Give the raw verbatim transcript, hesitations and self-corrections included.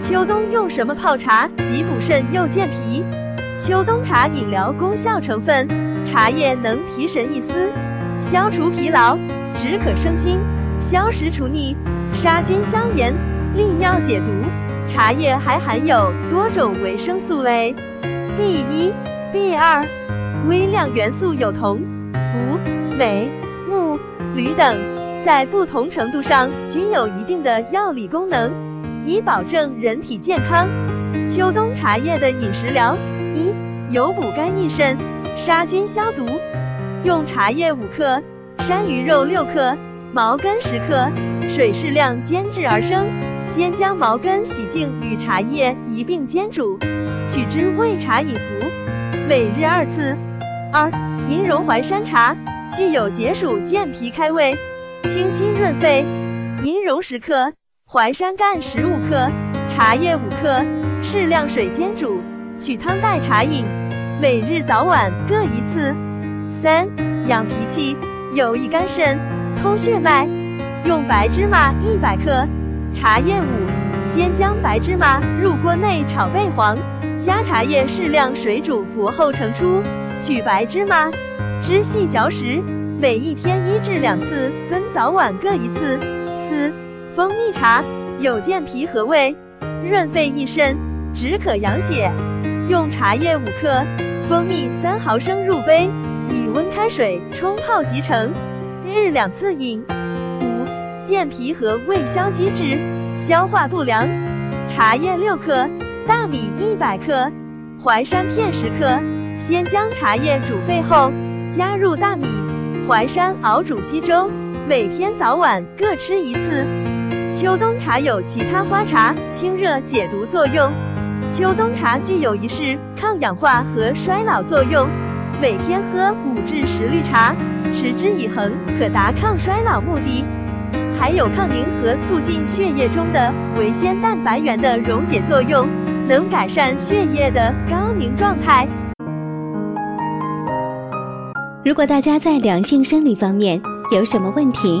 秋冬用什么泡茶极补肾又健脾？秋冬茶饮疗功效成分：茶叶能提神益思，消除疲劳，止渴生津，消食除逆，杀菌消炎，利尿解毒。茶叶还含有多种维生素 A、B 一、B 二、微量元素有铜、氟、镁、钼、铝等，在不同程度上均有一定的药理功能，以保证人体健康。秋冬茶叶的饮食疗：一、有补肝益肾、杀菌消毒，用茶叶五克、山萸肉六克、茅根十克，水适量煎制而生。先将茅根洗净，与茶叶一并煎煮，取汁喂茶以服，每日二次。二、银绒淮山茶，具有解暑健脾开胃、清心润肺。银绒十克。淮山干十五克，茶叶五克，适量水煎煮，取汤代茶饮，每日早晚各一次。三、养脾气，有益肝肾，通血脉。用白芝麻一百克，茶叶五。先将白芝麻入锅内炒焙黄，加茶叶适量水煮服后盛出，取白芝麻汁细嚼食，每一天一至两次，分早晚各一次。四、蜂蜜茶，有健脾和胃、润肺益肾、止渴养血。用茶叶五克、蜂蜜三毫升入杯，以温开水冲泡即成，日两次饮。五、健脾和胃消积滞、消化不良。茶叶六克，大米一百克，淮山片十克。先将茶叶煮沸后，加入大米、淮山熬煮稀粥，每天早晚各吃一次。秋冬茶有其他花茶清热解毒作用。秋冬茶具有一式抗氧化和衰老作用，每天喝五至十绿茶，持之以恒，可达抗衰老目的。还有抗凝和促进血液中的维酰蛋白原的溶解作用，能改善血液的高凝状态。如果大家在两性生理方面有什么问题，